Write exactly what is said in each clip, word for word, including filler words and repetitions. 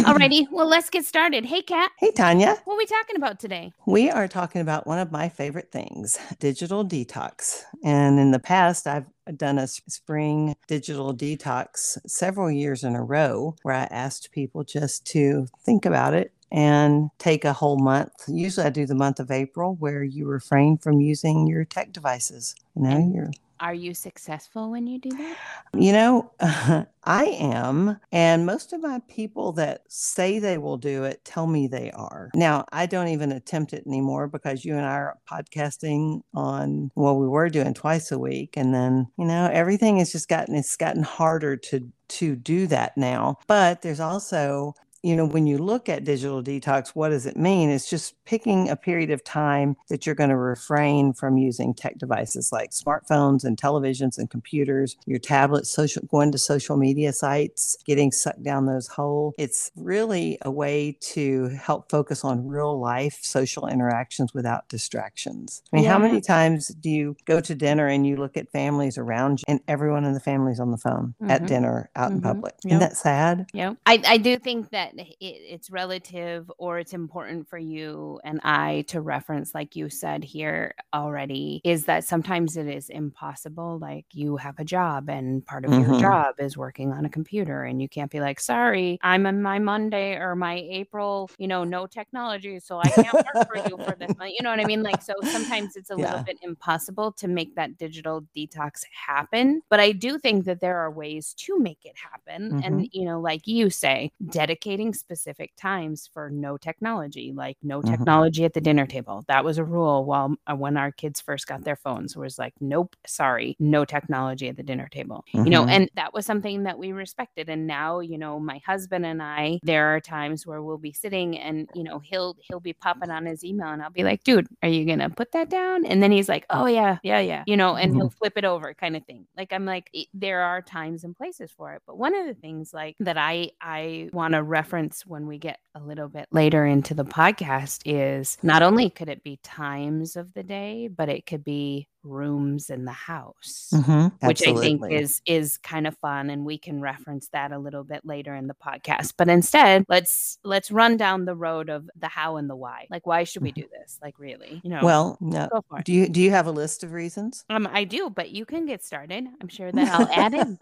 Alrighty, well, let's get started. Hey, Kat. Hey, Tanya. What are we talking about today? We are talking about one of my favorite things, digital detox. And in the past, I've done a spring digital detox several years in a row where I asked people just to think about it and take a whole month. Usually I do the month of April where you refrain from using your tech devices. You know, you're... Are you successful when you do that? You know, uh, I am. And most of my people that say they will do it tell me they are. Now, I don't even attempt it anymore because you and I are podcasting on, well, we were doing twice a week. And then, you know, everything has just gotten, it's gotten harder to, to do that now. But there's also... You know, when you look at digital detox, what does it mean? It's just picking a period of time that you're going to refrain from using tech devices like smartphones and televisions and computers, your tablets, social, going to social media sites, getting sucked down those holes. It's really a way to help focus on real life social interactions without distractions. I mean, yeah. How many times do you go to dinner and you look at families around you and everyone in the family's on the phone mm-hmm. at dinner, out mm-hmm. in public? Yep. Isn't that sad? Yeah, I, I do think that It, it's relative, or it's important for you and I to reference, like you said here already, is that sometimes it is impossible. Like you have a job and part of mm-hmm. your job is working on a computer and you can't be like, sorry, I'm on my Monday or my April, you know, no technology. So I can't work for you for this month. You know what I mean? Like, so sometimes it's a yeah. little bit impossible to make that digital detox happen. But I do think that there are ways to make it happen. Mm-hmm. And, you know, like you say, dedicate specific times for no technology, like no technology mm-hmm. at the dinner table. That was a rule while when our kids first got their phones, was like, nope, sorry, no technology at the dinner table, mm-hmm. you know, and that was something that we respected. And now, you know, my husband and I, there are times where we'll be sitting and, you know, he'll, he'll be popping on his email and I'll be like, dude, are you going to put that down? And then he's like, oh yeah, yeah, yeah. You know, and mm-hmm. he'll flip it over kind of thing. Like, I'm like, there are times and places for it. But one of the things like that I, I want to reference when we get a little bit later into the podcast is not only could it be times of the day, but it could be rooms in the house, mm-hmm, which I think is is kind of fun, and we can reference that a little bit later in the podcast. But instead, let's let's run down the road of the how and the why. Like, why should we do this? Like, really? You know, well, no. Go for it. Do you do you have a list of reasons? Um, I do, but you can get started. I'm sure that I'll add in.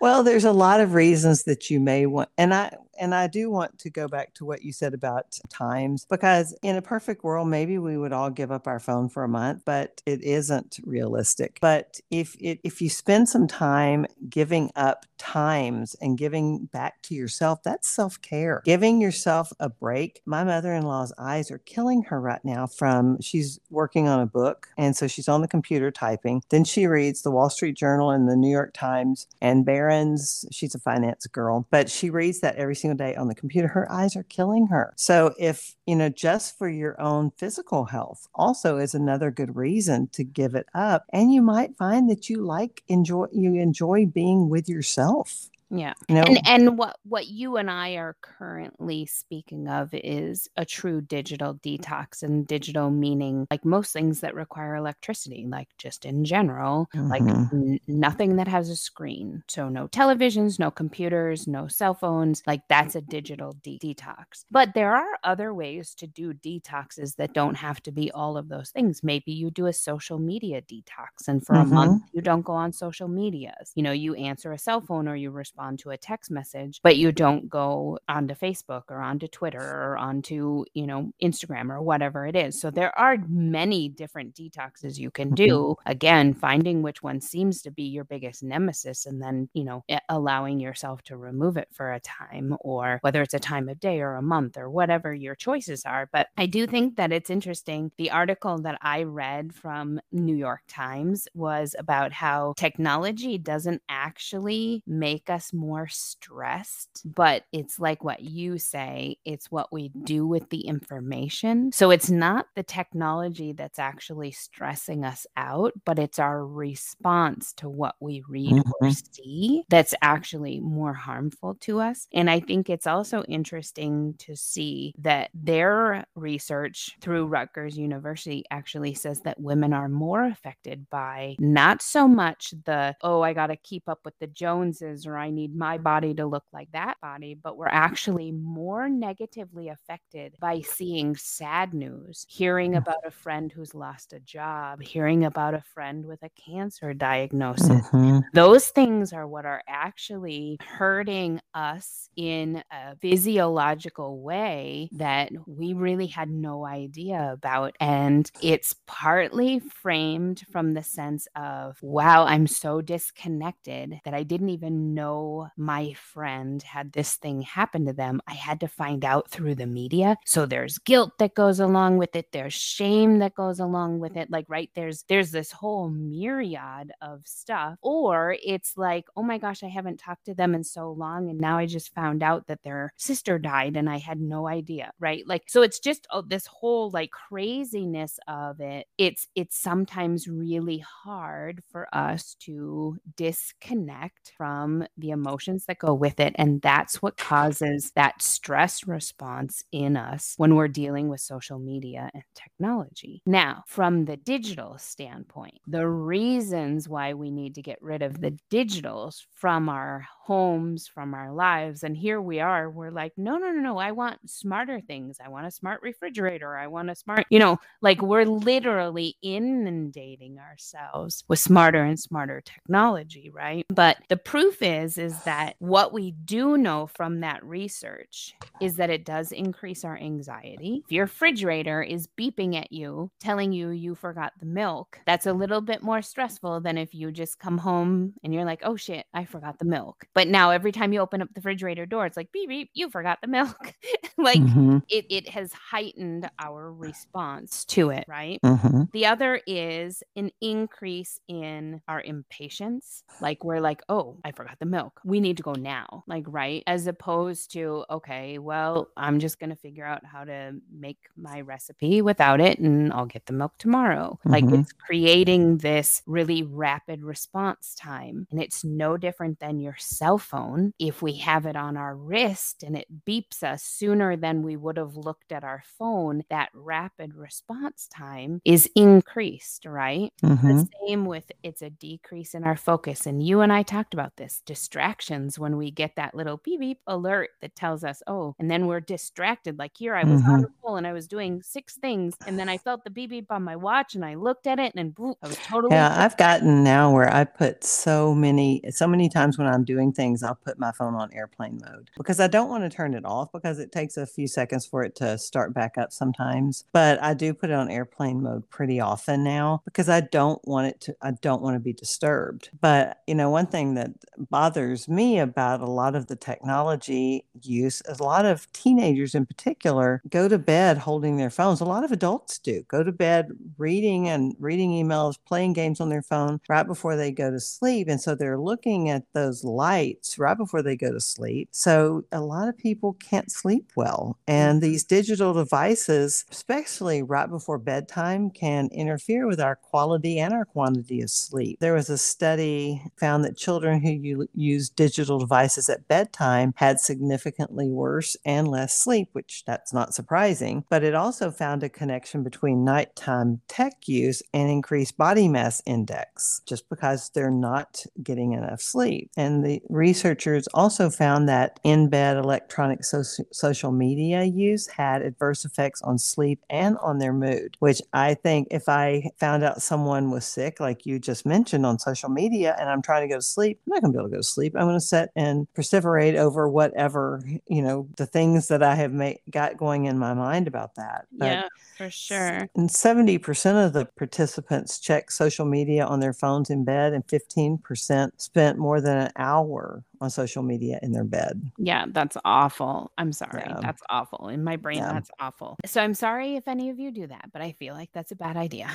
Well, there's a lot of reasons that you may want, and I and I do want to go back to what you said about times, because in a perfect world, maybe we would all give up our phone for a month, but it isn't realistic. But if it, if you spend some time giving up times and giving back to yourself, that's self-care. Giving yourself a break. My mother-in-law's eyes are killing her right now from, she's working on a book, and so she's on the computer typing. Then she reads the Wall Street Journal and the New York Times and Barron's. She's a finance girl, but she reads that every single day on the computer. Her eyes are killing her. So if, you know, just for your own physical health also is another good reason to give it up. And you might find that you like, enjoy, you enjoy being with yourself. Yeah. You know? And and what, what you and I are currently speaking of is a true digital detox, and digital meaning like most things that require electricity, like just in general, mm-hmm. like n- nothing that has a screen. So no televisions, no computers, no cell phones, like that's a digital de- detox. But there are other ways to do detoxes that don't have to be all of those things. Maybe you do a social media detox and for mm-hmm. a month you don't go on social medias. You know, you answer a cell phone or you respond to a text message, but you don't go onto Facebook or onto Twitter or onto, you know, Instagram or whatever it is. So there are many different detoxes you can do. Again, finding which one seems to be your biggest nemesis and then, you know, allowing yourself to remove it for a time, or whether it's a time of day or a month or whatever your choices are. But I do think that it's interesting. The article that I read from New York Times was about how technology doesn't actually make us us more stressed. But it's like what you say, it's what we do with the information. So it's not the technology that's actually stressing us out, but it's our response to what we read mm-hmm. or see that's actually more harmful to us. And I think it's also interesting to see that their research through Rutgers University actually says that women are more affected by not so much the, oh, I got to keep up with the Joneses or I need my body to look like that body, but we're actually more negatively affected by seeing sad news, hearing about a friend who's lost a job, hearing about a friend with a cancer diagnosis. Mm-hmm. Those things are what are actually hurting us in a physiological way that we really had no idea about. And it's partly framed from the sense of, wow, I'm so disconnected that I didn't even know my friend had this thing happen to them. I had to find out through the media. So there's guilt that goes along with it. There's shame that goes along with it. Like, right, there's there's this whole myriad of stuff. Or it's like, oh my gosh, I haven't talked to them in so long. And now I just found out that their sister died and I had no idea, right? Like, so it's just oh, this whole like craziness of it. It's, it's sometimes really hard for us to disconnect from the emotions that go with it. And that's what causes that stress response in us when we're dealing with social media and technology. Now, from the digital standpoint, the reasons why we need to get rid of the digitals from our homes, from our lives. And here we are, we're like, no, no, no, no. I want smarter things. I want a smart refrigerator. I want a smart, you know, like we're literally inundating ourselves with smarter and smarter technology, right? But the proof is, is that what we do know from that research is that it does increase our anxiety. If your refrigerator is beeping at you, telling you you forgot the milk, that's a little bit more stressful than if you just come home and you're like, oh shit, I forgot the milk. But now every time you open up the refrigerator door, it's like, beep, beep, you forgot the milk. Like mm-hmm. it, it has heightened our response to it, right? Mm-hmm. The other is an increase in our impatience. Like we're like, oh, I forgot the milk. We need to go now. Like, right? As opposed to, okay, well, I'm just going to figure out how to make my recipe without it and I'll get the milk tomorrow. Mm-hmm. Like it's creating this really rapid response time. And it's no different than your cell phone. If we have it on our wrist and it beeps us sooner than we would have looked at our phone, that rapid response time is increased, right? Mm-hmm. The same with, it's a decrease in our focus. And you and I talked about this, distractions, when we get that little beep beep alert that tells us, oh, and then we're distracted. Like here, I was mm-hmm. on a roll and I was doing six things. And then I felt the beep beep on my watch and I looked at it and boop, I was totally. Yeah, I've gotten now where I put so many, so many times when I'm doing things, I'll put my phone on airplane mode because I don't want to turn it off because it takes a few seconds for it to start back up sometimes. But I do put it on airplane mode pretty often now because I don't want it to, I don't want to be disturbed. But, you know, one thing that bothers me about a lot of the technology use is a lot of teenagers in particular go to bed holding their phones. A lot of adults do go to bed reading and reading emails, playing games on their phone right before they go to sleep. And so they're looking at those lights right before they go to sleep. So a lot of people can't sleep well. And these digital devices, especially right before bedtime, can interfere with our quality and our quantity of sleep. There was a study found that children who u- use digital devices at bedtime had significantly worse and less sleep, which that's not surprising. But it also found a connection between nighttime tech use and increased body mass index, just because they're not getting enough sleep. And the researchers also found that in-bed electronic so- social media use had adverse effects on sleep and on their mood, which I think if I found out someone was sick, like you just mentioned, on social media, and I'm trying to go to sleep, I'm not going to be able to go to sleep. I'm going to sit and perseverate over whatever, you know, the things that I have made, got going in my mind about that. But yeah, for sure. And seventy percent of the participants checked social media on their phones in bed, and fifteen percent spent more than an hour on social media in their bed. Yeah, that's awful. I'm sorry. Yeah. That's awful. In my brain, yeah. that's awful. So I'm sorry if any of you do that, but I feel like that's a bad idea.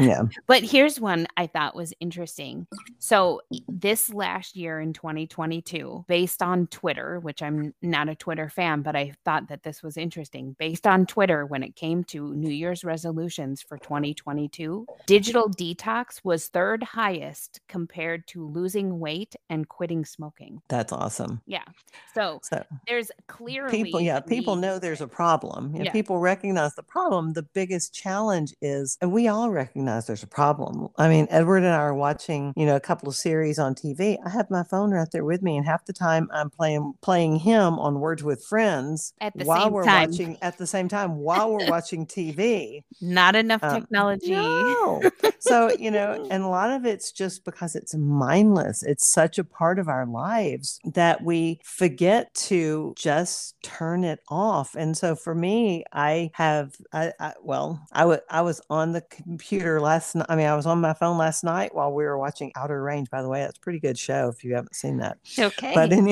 Yeah. But here's one I thought was interesting. So this last year in twenty twenty-two, based on Twitter, which I'm not a Twitter fan, but I thought that this was interesting. Based on Twitter, when it came to New Year's resolutions for twenty twenty-two, digital detox was third highest compared to losing weight and quitting smoking. That's awesome. Yeah. So, so there's clearly people, yeah, people know there's a problem. Yeah. People recognize the problem. The biggest challenge is, and we all recognize there's a problem. I mean, Edward and I are watching, you know, a couple of series on T V. I have my phone right there with me, and half the time I'm playing playing him on Words with Friends at the while same we're time. watching at the same time while we're watching T V. Not enough um, technology. No. So, you know, and a lot of it's just because it's mindless. It's such a part of our lives that we forget to just turn it off. And so for me, I have, I, I well, I, w- I was on the computer last night. I mean, I was on my phone last night while we were watching Outer Range, by the way. That's a pretty good show if you haven't seen that. Okay. But in,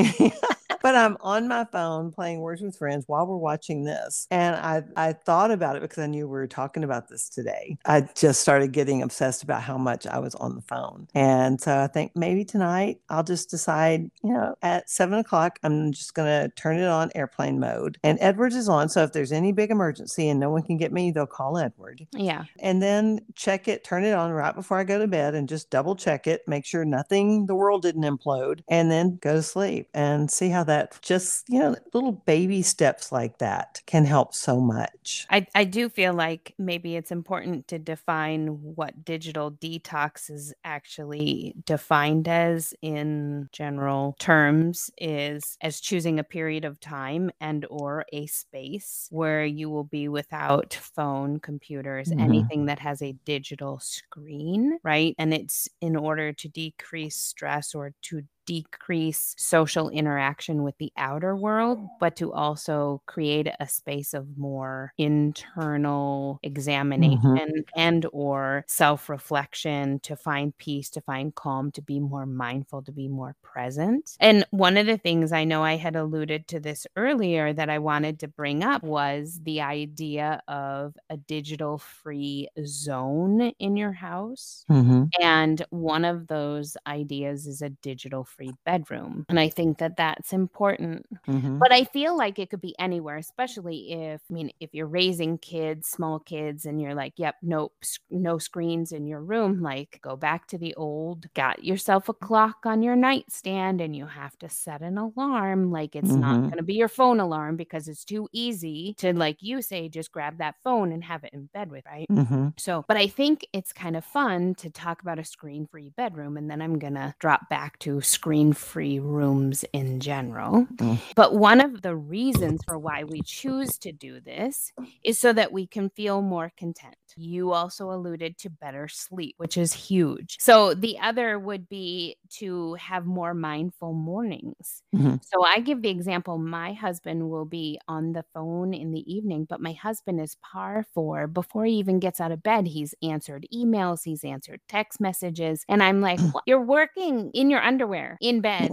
but I'm on my phone playing Words with Friends while we're watching this. And I, I thought about it because I knew we were talking about this today. I just started getting obsessed about how much I was on the phone. And so I think maybe tonight I'll just decide, you know, at seven o'clock, I'm just going to turn it on airplane mode. And Edwards is on. So if there's any big emergency and no one can get me, they'll call Edward. Yeah. And then check it, turn it on right before I go to bed and just double check it, make sure nothing, the world didn't implode, and then go to sleep and see how that. That just, you know, little baby steps like that can help so much. I, I do feel like maybe it's important to define what digital detox is actually defined as in general terms, is as choosing a period of time and or a space where you will be without phone, computers, mm-hmm. anything that has a digital screen, right? And it's in order to decrease stress or to decrease social interaction with the outer world, but to also create a space of more internal examination mm-hmm. and or self-reflection, to find peace, to find calm, to be more mindful, to be more present. And one of the things, I know I had alluded to this earlier, that I wanted to bring up was the idea of a digital free zone in your house. Mm-hmm. And one of those ideas is a digital free bedroom. And I think that that's important. Mm-hmm. But I feel like it could be anywhere, especially if, I mean, if you're raising kids, small kids, and you're like, yep, nope, no screens in your room, like go back to the old, got yourself a clock on your nightstand and you have to set an alarm. Like it's mm-hmm. not going to be your phone alarm because it's too easy to, like you say, just grab that phone and have it in bed with, right? Mm-hmm. So, but I think it's kind of fun to talk about a screen-free bedroom, and then I'm going to drop back to screen-free rooms in general. Mm. But one of the reasons for why we choose to do this is so that we can feel more content. You also alluded to better sleep, which is huge. So the other would be to have more mindful mornings. Mm-hmm. So I give the example, my husband will be on the phone in the evening, but my husband is par for, before he even gets out of bed, he's answered emails, he's answered text messages. And I'm like, what? You're working in your underwear in bed.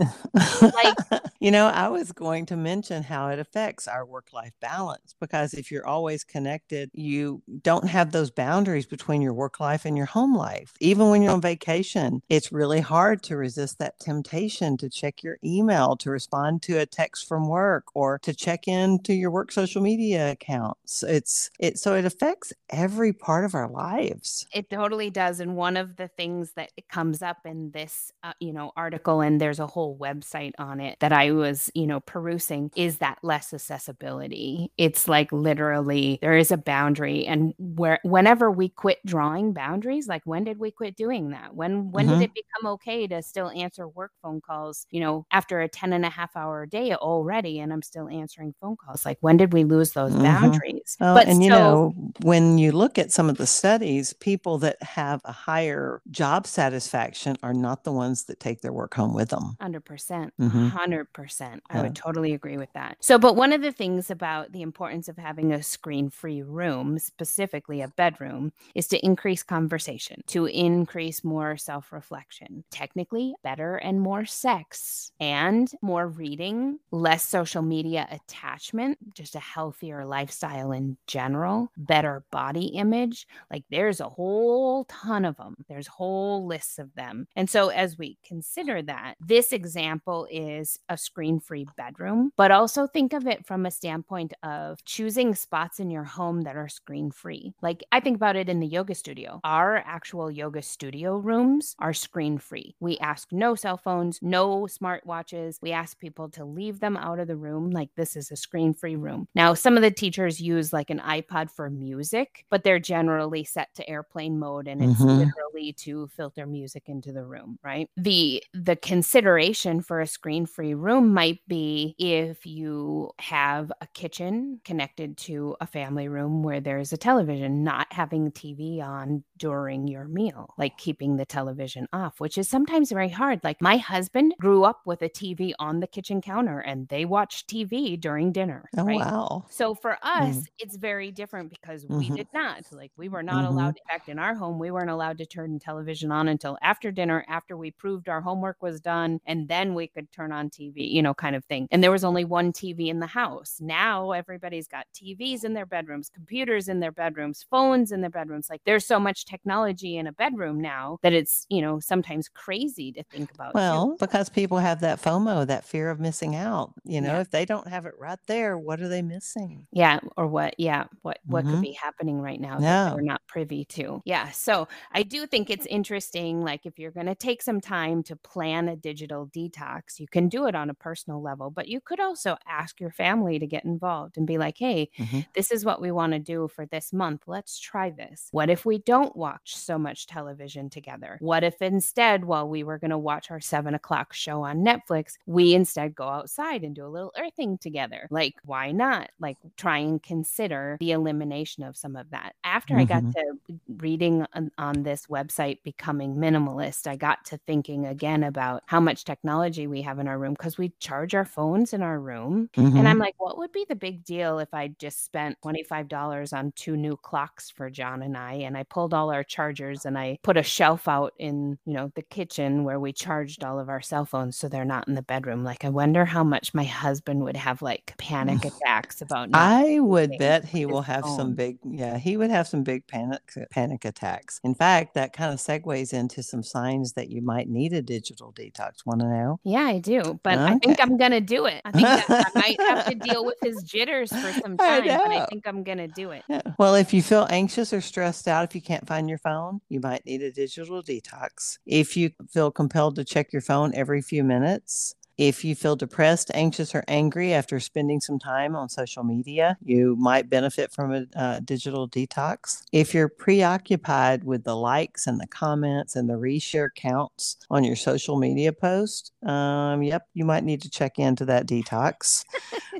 Like, you know, I was going to mention how it affects our work-life balance, because if you're always connected, you don't have those boundaries between your work life and your home life. Even when you're on vacation, it's really hard to resist that temptation to check your email, to respond to a text from work, or to check into your work social media accounts. It's it so it affects every part of our lives. It totally does. And one of the things that comes up in this, uh, you know, article, and there's a whole website on it that I was, you know, perusing, is that less accessibility. It's like literally there is a boundary, and where whenever we quit drawing boundaries, like when did we quit doing that? When when mm-hmm. did it become okay to still answer work phone calls, you know, after a ten and a half hour day already, and I'm still answering phone calls? Like when did we lose those mm-hmm. boundaries? Well, but and so, you know, when you look at some of the studies, people that have a higher job satisfaction are not the ones that take their work home with them. one hundred percent. Mm-hmm. one hundred percent. one hundred percent. I yeah. would totally agree with that. So, but one of the things about the importance of having a screen-free room, specifically a bedroom, is to increase conversation, to increase more self-reflection, technically better and more sex and more reading, less social media attachment, just a healthier lifestyle in general, better body image. Like there's a whole ton of them. There's whole lists of them. And so as we consider that, this example is a screen-free bedroom, but also think of it from a standpoint of choosing spots in your home that are screen-free. Like I think about it in the yoga studio. Our actual yoga studio rooms are screen-free. We ask no cell phones, no smartwatches. We ask people to leave them out of the room. Like this is a screen-free room. Now, some of the teachers use like an iPod for music, but they're generally set to airplane mode and it's mm-hmm. literally to filter music into the room, right? The, the consideration for a screen-free room might be if you have a kitchen connected to a family room where there is a television, not having T V on during your meal, like keeping the television off, which is sometimes very hard. Like my husband grew up with a T V on the kitchen counter and they watched T V during dinner. Oh, right? Wow. So for us, mm. it's very different because mm-hmm. we did not. Like we were not mm-hmm. allowed, in fact, in our home, we weren't allowed to turn the television on until after dinner, after we proved our homework was done, and then we could turn on T V, you know, kind of thing. And there was only one T V in the house. Now everybody's got T Vs in their bedrooms, computers in their bedrooms, phones in their bedrooms. Like there's so much technology in a bedroom now that it's, you know, sometimes crazy to think about. Well, too. Because people have that FOMO, that fear of missing out. You know, yeah. if they don't have it right there, what are they missing? Yeah. Or what? Yeah. What, what mm-hmm. could be happening right now no. that we're not privy to? Yeah. So I do think it's interesting. Like if you're going to take some time to plan a digital detox, you can do it on a personal level, but you could also ask your family to get involved and be like, hey, mm-hmm. this is what we want to do for this month. Let's try this. What if we don't watch so much television together? What if instead, while we were going to watch our seven o'clock show on Netflix, we instead go outside and do a little earthing together? Like, why not? Like, try and consider the elimination of some of that. After mm-hmm. I got to reading on, on this website, Becoming Minimalist, I got to thinking again about how much technology we have in our room because we charge our phones in our room. Mm-hmm. And I'm like, what would be the big deal if I just spent twenty-five dollars on two new clocks for John and I, and I pulled all our chargers and I put a shelf out in, you know, the kitchen where we charged all of our cell phones so they're not in the bedroom. Like, I wonder how much my husband would have like panic attacks about. I would bet he will have phone. some big, yeah, he would have some big panic, panic attacks. In fact, that kind of segues into some signs that you might need a digital detox. Want to know? Yeah, I do. But okay. I think I'm going to do it. I think that I might have to deal with his jitters for some time, I but I think I'm going to do it. Yeah. Well, if you feel anxious or stressed out, if you can't find your phone, you might need a digital detox. If you feel compelled to check your phone every few minutes, if you feel depressed, anxious, or angry after spending some time on social media, you might benefit from a uh, digital detox. If you're preoccupied with the likes and the comments and the reshare counts on your social media post, um, yep, you might need to check into that detox.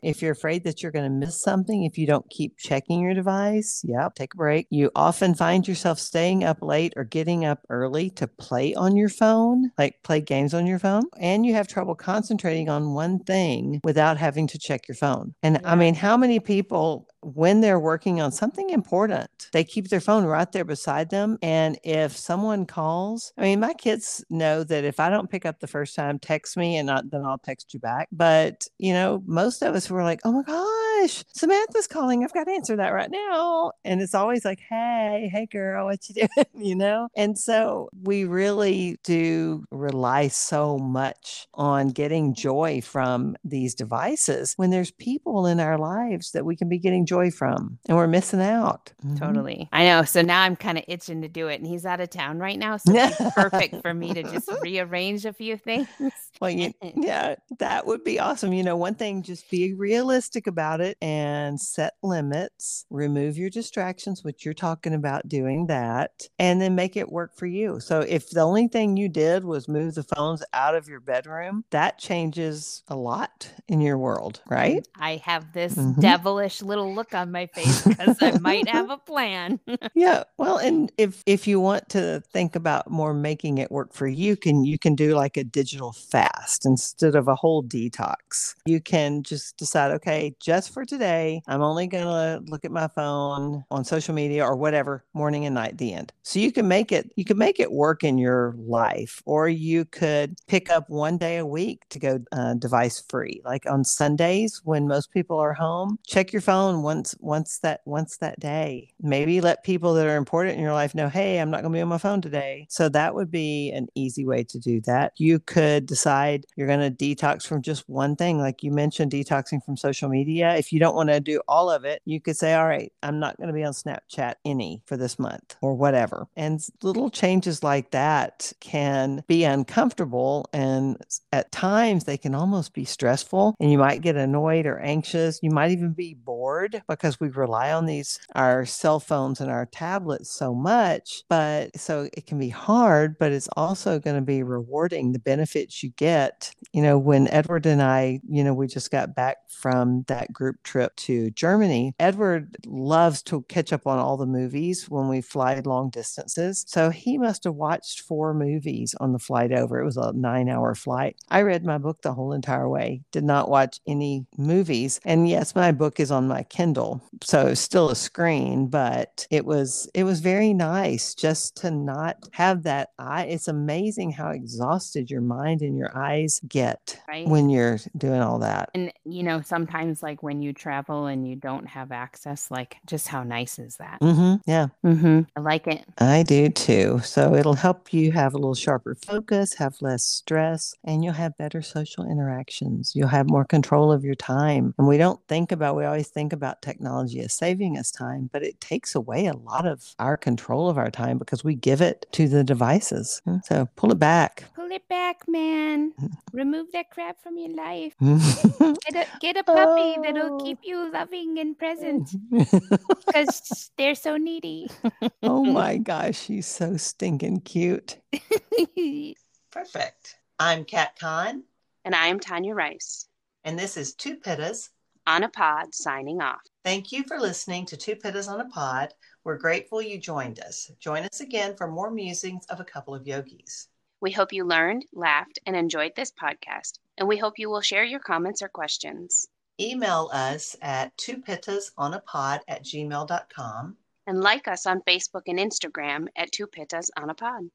If you're afraid that you're going to miss something, if you don't keep checking your device, yep, take a break. You often find yourself staying up late or getting up early to play on your phone, like play games on your phone, and you have trouble concentrating. Concentrating on one thing without having to check your phone. And yeah. I mean, how many people, when they're working on something important, they keep their phone right there beside them. And if someone calls, I mean, my kids know that if I don't pick up the first time, text me and not, then I'll text you back. But, you know, most of us were like, oh my gosh, Samantha's calling. I've got to answer that right now. And it's always like, hey, hey girl, what you doing? You know? And so we really do rely so much on getting joy from these devices when there's people in our lives that we can be getting joy from, and we're missing out. Mm-hmm. Totally. I know. So now I'm kind of itching to do it, and he's out of town right now, so it's perfect for me to just rearrange a few things. Well, you, yeah, that would be awesome. You know, one thing, just be realistic about it and set limits, remove your distractions, which you're talking about doing that, and then make it work for you. So if the only thing you did was move the phones out of your bedroom, that changes a lot in your world, right? I have this mm-hmm. devilish little look on my face because I might have a plan. Yeah. Well, and if, if you want to think about more making it work for you, can, you can do like a digital fast instead of a whole detox. You can just decide, okay, just for today, I'm only going to look at my phone on social media or whatever, morning and night, the end. So you can make it, you can make it work in your life, or you could pick up one day a week to go uh, device free. Like on Sundays when most people are home, check your phone once, once that, once that day. Maybe let people that are important in your life know, hey, I'm not going to be on my phone today. So that would be an easy way to do that. You could decide you're going to detox from just one thing. Like you mentioned, detoxing from social media. If you don't want to do all of it, you could say, all right, I'm not going to be on Snapchat any for this month or whatever. And little changes like that can be uncomfortable. And at times they can almost be stressful, and you might get annoyed or anxious. You might even be bored because we rely on these, our cell phones and our tablets so much. But so it can be hard, but it's also going to be rewarding, the benefits you get. You know, when Edward and I, you know, we just got back from that group trip to Germany. Edward loves to catch up on all the movies when we fly long distances. So he must have watched four movies on the flight over. It was a nine hour flight. I read my book the whole entire way, did not watch any movies. And yes, my book is on my Kindle, so it's still a screen, but it was, it was very nice just to not have that eye. It's amazing how exhausted your mind and your eyes get, right, when you're doing all that. And you know, sometimes like when you travel and you don't have access, like just how nice is that? Mm-hmm. Yeah. Mm-hmm. I like it. I do too. So it'll help you have a little sharper focus, have less stress, and you'll have better social interactions. You'll have more control of your time. And we don't think about, we always think about technology as saving us time, but it takes away a lot of our control of our time because we give it to the devices. So pull it back. Pull it back, man. Remove that crap from your life. Get a, get a puppy oh. that'll keep you loving and present because they're so needy. Oh my gosh, she's so stinking cute. Perfect. I'm Kat Kahn. And I'm Tanya Rice. And this is Two Pittas on a Pod signing off. Thank you for listening to Two Pittas on a Pod. We're grateful you joined us. Join us again for more musings of a couple of yogis. We hope you learned, laughed, and enjoyed this podcast. And we hope you will share your comments or questions. Email us at two pittas on a pod at gmail dot com. And like us on Facebook and Instagram at Two Pittas on a Pod.